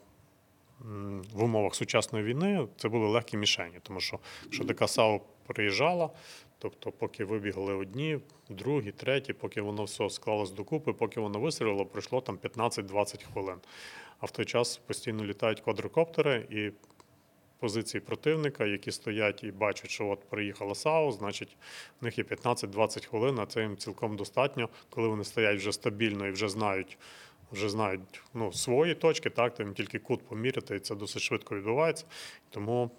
в умовах сучасної війни це були легкі мішені, тому що якщо така САУ приїжджала, тобто поки вибігли одні, другі, треті, поки воно все склалось докупи, поки воно вистрілило, пройшло там п'ятнадцять-двадцять хвилин. А в той час постійно літають квадрокоптери і позиції противника, які стоять і бачать, що от приїхала САУ, значить в них є п'ятнадцять-двадцять хвилин, а це їм цілком достатньо, коли вони стоять вже стабільно і вже знають, вже знають ну, свої точки, так, то їм тільки кут поміряти, і це досить швидко відбувається. Тому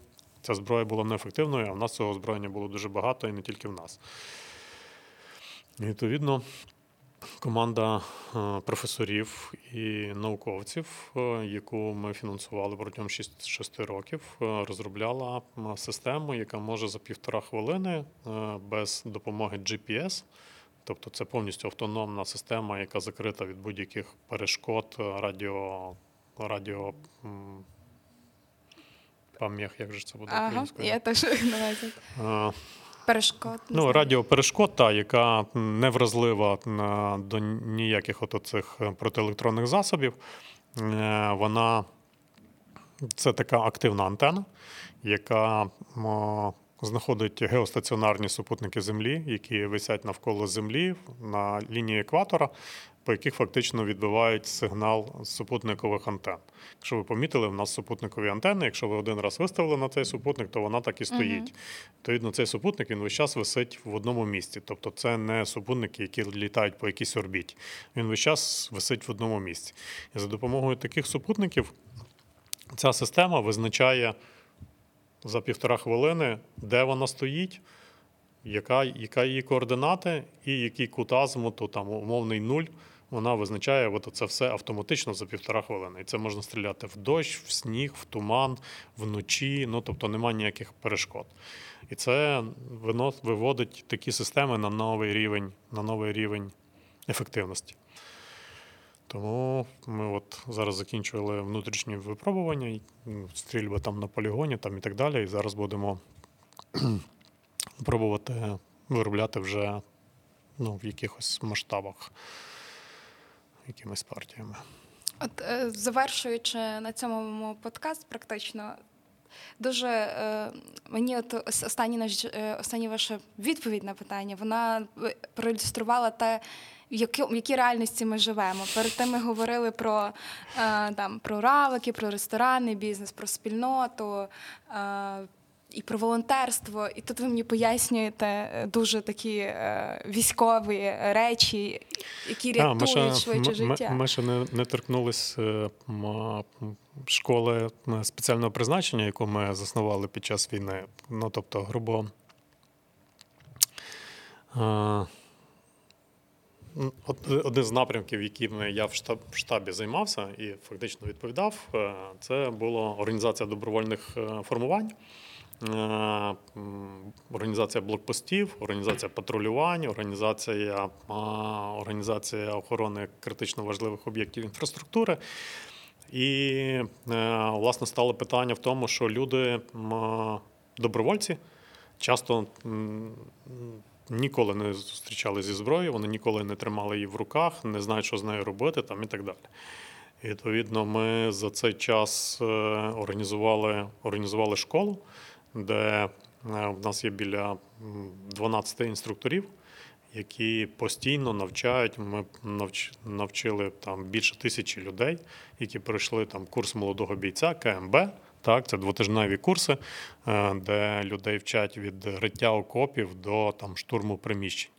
ця зброя була неефективною, а в нас цього озброєння було дуже багато, і не тільки в нас. І, відповідно, команда професорів і науковців, яку ми фінансували протягом шість років, розробляла систему, яка може за півтора хвилини без допомоги джі пі ес, тобто це повністю автономна система, яка закрита від будь-яких перешкод, радіо, радіо пам'ях, як же це буде ага, українською? Я теж а, перешкод. Ну, радіоперешкод, та, яка не вразлива до ніяких от цих протиелектронних засобів. Вона, це така активна антена, яка знаходить геостаціонарні супутники Землі, які висять навколо Землі на лінії екватора, по яких фактично відбивають сигнал з супутникових антен. Якщо ви помітили, в нас супутникові антени, якщо ви один раз виставили на цей супутник, то вона так і стоїть. Uh-huh. Відповідно, цей супутник, він весь час висить в одному місці. Тобто це не супутники, які літають по якійсь орбіті. Він весь час висить в одному місці. І за допомогою таких супутників ця система визначає за півтора хвилини, де вона стоїть, яка, яка її координати і який кут азимуту, там умовний нуль, вона визначає от це все автоматично за півтора хвилини. І це можна стріляти в дощ, в сніг, в туман, вночі, ну, тобто немає ніяких перешкод. І це виводить такі системи на новий рівень, на новий рівень ефективності. Тому ми от зараз закінчували внутрішні випробування, стрільби там на полігоні там і так далі, і зараз будемо пробувати виробляти вже ну, в якихось масштабах, якимись партіями. От завершуючи на цьому подкаст практично, дуже е, мені от останні, останні ваша відповідь на питання, вона проілюструвала те, в якій реальності ми живемо. Перед тим ми говорили про, е, там, про равлики, про ресторанний бізнес, про спільноту, е, і про волонтерство. І тут ви мені пояснюєте дуже такі е, військові речі, які рятують а, ще, швидше м- життя. Ми ще не, не торкнулись е, м- школи спеціального призначення, яку ми заснували під час війни. Ну, тобто, грубо... Е, Один з напрямків, яким я в штаб, в штабі займався і фактично відповідав, це була організація добровольних формувань, організація блокпостів, організація патрулювань, організація, організація охорони критично важливих об'єктів інфраструктури. І, власне, стало питання в тому, що люди, добровольці, часто... ніколи не зустрічали зі зброєю, вони ніколи не тримали її в руках, не знають, що з нею робити там і так далі. І, відповідно, ми за цей час організували, організували школу, де в нас є біля дванадцяти інструкторів, які постійно навчають. Ми навчили там більше тисячі людей, які пройшли там курс молодого бійця, ка ем бе. Так, це двотижневі курси, де людей вчать від риття окопів до там, штурму приміщень.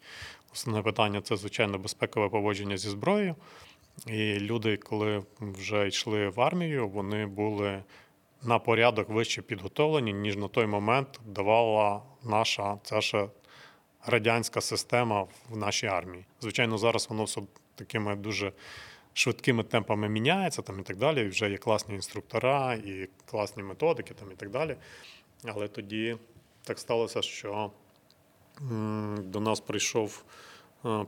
Основне питання – це, звичайно, безпекове поводження зі зброєю. І люди, коли вже йшли в армію, вони були на порядок вище підготовлені, ніж на той момент давала наша, ця ще радянська система в нашій армії. Звичайно, зараз воно все такими дуже... швидкими темпами міняється там, і так далі, і вже є класні інструктора, і класні методики там, і так далі. Але тоді так сталося, що до нас прийшов,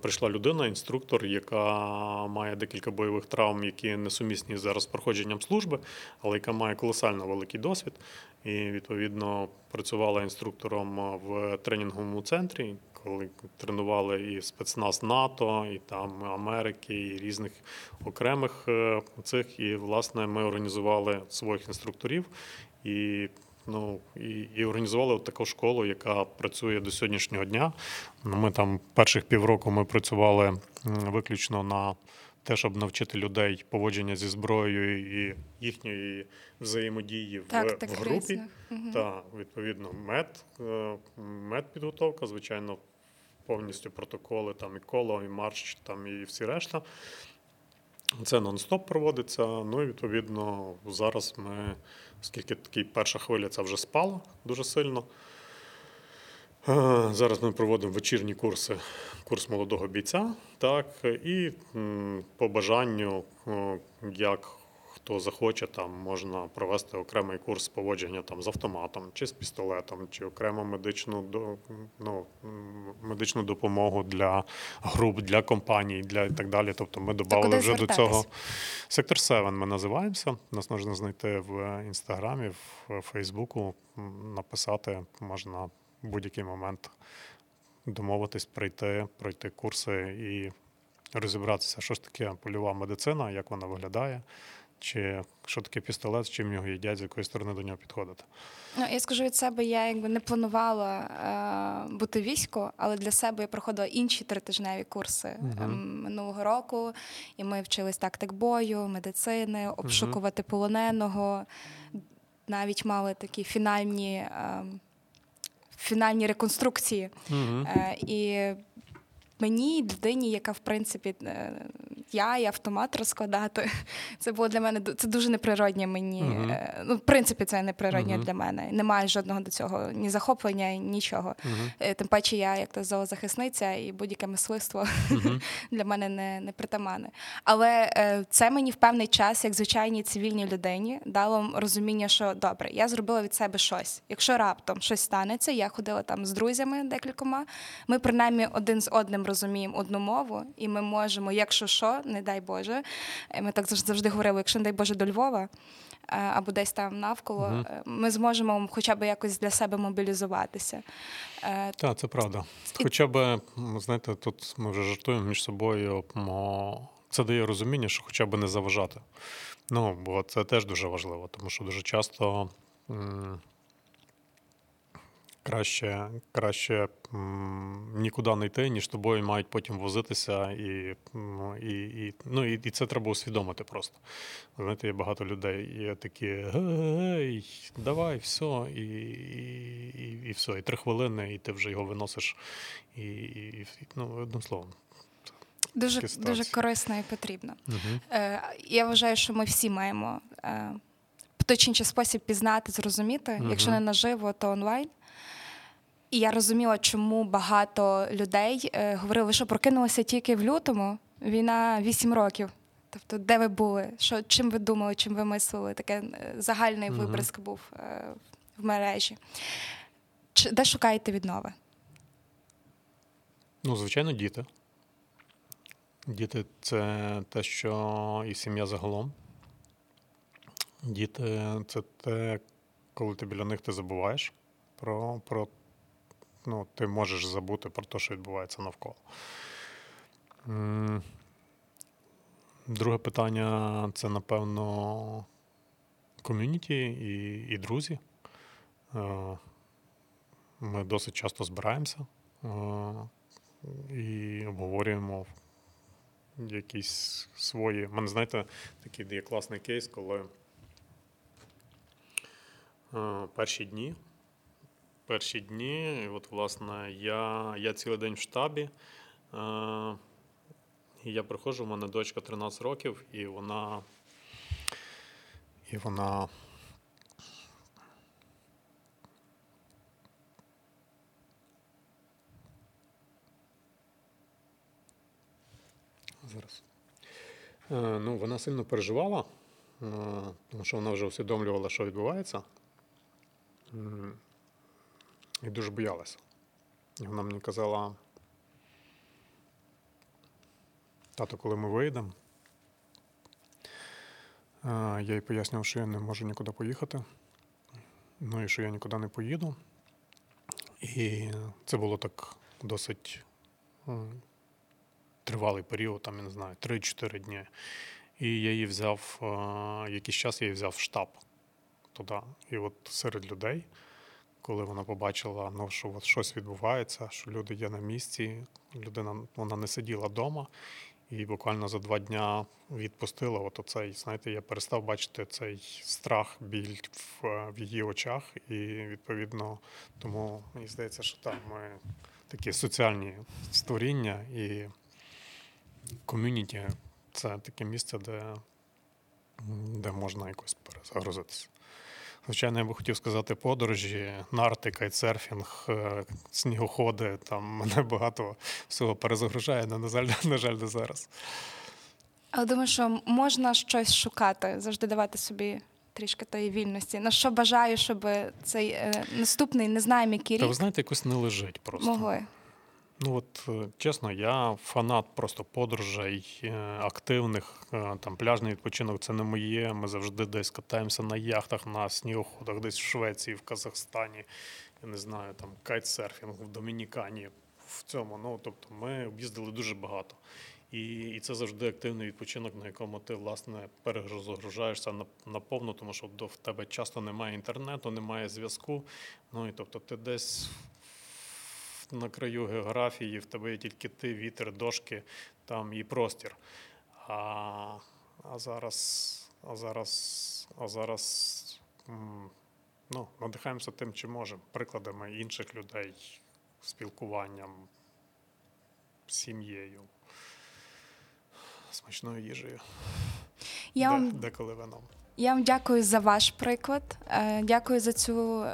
прийшла людина, інструктор, яка має декілька бойових травм, які несумісні зараз з проходженням служби, але яка має колосально великий досвід. І, відповідно, працювала інструктором в тренінговому центрі, коли тренували і спецназ НАТО, і там Америки, і різних окремих цих. І, власне, ми організували своїх інструкторів і, ну, і, і організували от таку школу, яка працює до сьогоднішнього дня. Ми там перших півроку ми працювали виключно на те, щоб навчити людей поводження зі зброєю і їхньої взаємодії так, в, так, в групі. Угу. Та, відповідно, мед, медпідготовка, звичайно, повністю протоколи, там і коло, і марш, там і всі решта. Це нон-стоп проводиться. Ну і, відповідно, зараз ми, оскільки такий перша хвиля, це вже спала дуже сильно. Зараз ми проводимо вечірні курси, курс молодого бійця, так, і по бажанню, як хто захоче, там можна провести окремий курс поводження там, з автоматом, чи з пістолетом, чи окрему медичну, ну, медичну допомогу для груп, для компаній, для і так далі. Тобто ми додали вже до цього. Сектор сім ми називаємося. Нас можна знайти в Інстаграмі, в Фейсбуку, написати можна. В будь-який момент домовитись, прийти, пройти курси і розібратися, що ж таке польова медицина, як вона виглядає, чи що таке пістолет, з чим його їдять, з якої сторони до нього підходити. Ну, я скажу від себе, я якби не планувала е, бути військо, але для себе я проходила інші тритижневі курси uh-huh. е, минулого року, і ми вчились тактик бою, медицини, обшукувати uh-huh. полоненого, навіть мали такі фінальні... Е, фінальні реконструкції. Угу. І мені, людині, яка, в принципі, я і автомат розкладати, це було для мене, це дуже неприроднє мені. Угу. Ну, в принципі, це неприроднє угу. для мене. Немає жодного до цього ні захоплення, нічого. Угу. Тим паче я, як то зоозахисниця, і будь-яке мисливство угу. для мене не, не притаманне. Але це мені в певний час, як звичайній цивільній людині, дало розуміння, що добре, я зробила від себе щось. Якщо раптом щось станеться, я ходила там з друзями декількома, ми принаймні один з одним розуміємо одну мову, і ми можемо, якщо що, не дай Боже, ми так завжди говорили, якщо, не дай Боже, до Львова, або десь там навколо, uh-huh. ми зможемо хоча б якось для себе мобілізуватися. Так, це правда. І... Хоча б, знаєте, тут ми вже жартуємо між собою, це дає розуміння, що хоча б не заважати. Ну, бо це теж дуже важливо, тому що дуже часто Краще, краще нікуди не йти, ніж тобою мають потім возитися, і, і, і, ну, і, і це треба усвідомити просто. Знаєте, є багато людей, є такі, гей, давай, все, і, і, і все, і три хвилини, і ти вже його виносиш, і, і, ну, одним словом. Дуже, дуже корисно і потрібно. Угу. Я вважаю, що ми всі маємо в той чи інший спосіб пізнати, зрозуміти, угу. якщо не наживо, то онлайн. І я розуміла, чому багато людей е, говорили, що прокинулися тільки в лютому, війна вісім років. Тобто, де ви були, що, чим ви думали, чим ви мислили, таке е, загальний mm-hmm. вибризк був е, в мережі. Чи, де шукаєте віднови? Ну, звичайно, діти. Діти – це те, що і сім'я загалом. Діти – це те, коли ти біля них ти забуваєш про, про Ну, ти можеш забути про те, що відбувається навколо. Друге питання – це, напевно, ком'юніті і, і друзі. Ми досить часто збираємося і обговорюємо якісь свої... У мене, знаєте, такий є класний кейс, коли перші дні Перші дні, і от, власне, я, я цілий день в штабі, е- і я приходжу, в мене дочка тринадцять років, і вона, і вона, зараз, е- ну, вона сильно переживала, е- тому що вона вже усвідомлювала, що відбувається. І дуже боялася. І вона мені казала, тато, коли ми виїдемо, я їй пояснював, що я не можу нікуди поїхати, ну і що я нікуди не поїду. І це було так досить тривалий період, там, я не знаю, три-чотири дні. І я її взяв, якийсь час я її взяв в штаб туди. І от серед людей, коли вона побачила, ну, що от щось відбувається, що люди є на місці, людина, вона не сиділа вдома, і буквально за два дня відпустила от оцей, знаєте, я перестав бачити цей страх, біль в, в її очах, і, відповідно, тому, мені здається, що там ми такі соціальні створіння, і ком'юніті – це таке місце, де, де можна якось перезагрузитися. Звичайно, я би хотів сказати подорожі, нарти, кайтсерфінг, снігоходи, там мене багато всього перезагружає, але, на жаль, на жаль, не зараз. Але думаю, що можна щось шукати, завжди давати собі трішки тої вільності. На що бажаю, щоб цей е, наступний, не знаємо, який Та, рік... ви знаєте, якось не лежить просто. Могли. Ну от, чесно, я фанат просто подорожей, активних, там, пляжний відпочинок, це не моє, ми завжди десь катаємося на яхтах, на снігоходах, десь в Швеції, в Казахстані, я не знаю, там, кайтсерфінг, в Домінікані, в цьому, ну, тобто, ми об'їздили дуже багато. І, і це завжди активний відпочинок, на якому ти, власне, перезагружаєшся наповну, тому що в тебе часто немає інтернету, немає зв'язку, ну, і, тобто, ти десь... на краю географії, в тебе є тільки ти, вітер, дошки, там і простір. А, а зараз, а зараз, а зараз ну, надихаємося тим, чи можемо. Прикладами інших людей, спілкуванням, сім'єю, смачною їжею, Я де, вам... деколи вином. Я вам дякую за ваш приклад, дякую за цю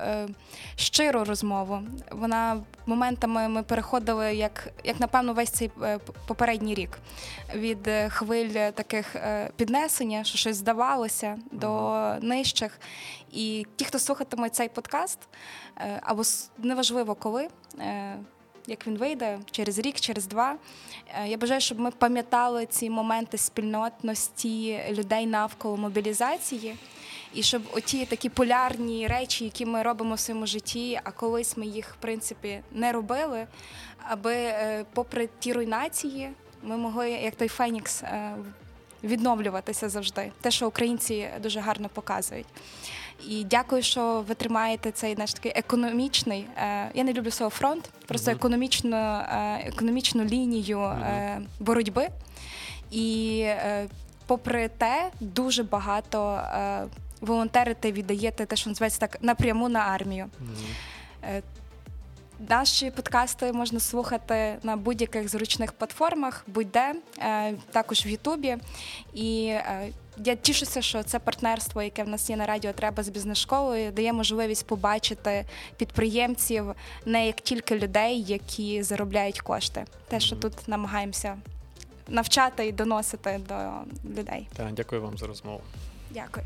щиру розмову. Вона моментами ми переходили, як, як напевно, весь цей попередній рік. Від хвиль таких піднесення, що щось здавалося, до нижчих. І ті, хто слухатиме цей подкаст, або неважливо коли, як він вийде, через рік, через два. Я бажаю, щоб ми пам'ятали ці моменти спільнотності людей навколо мобілізації, і щоб оті такі полярні речі, які ми робимо в своєму житті, а колись ми їх, в принципі, не робили, аби попри ті руйнації ми могли, як той фенікс, відновлюватися завжди. Те, що українці дуже гарно показують. І дякую, що ви тримаєте цей наш такий економічний, е, я не люблю слово фронт, просто mm-hmm. економічну, е, економічну лінію е, боротьби. І е, попри те, дуже багато е, волонтерите, віддаєте те, що називається так, напряму на армію. Mm-hmm. Наші подкасти можна слухати на будь-яких зручних платформах, будь-де, також в Ютубі. І я тішуся, що це партнерство, яке в нас є на Радіо Треба з бізнес-школою, дає можливість побачити підприємців не як тільки людей, які заробляють кошти. Те, що тут намагаємося навчати і доносити до людей. Так, дякую вам за розмову. Дякую.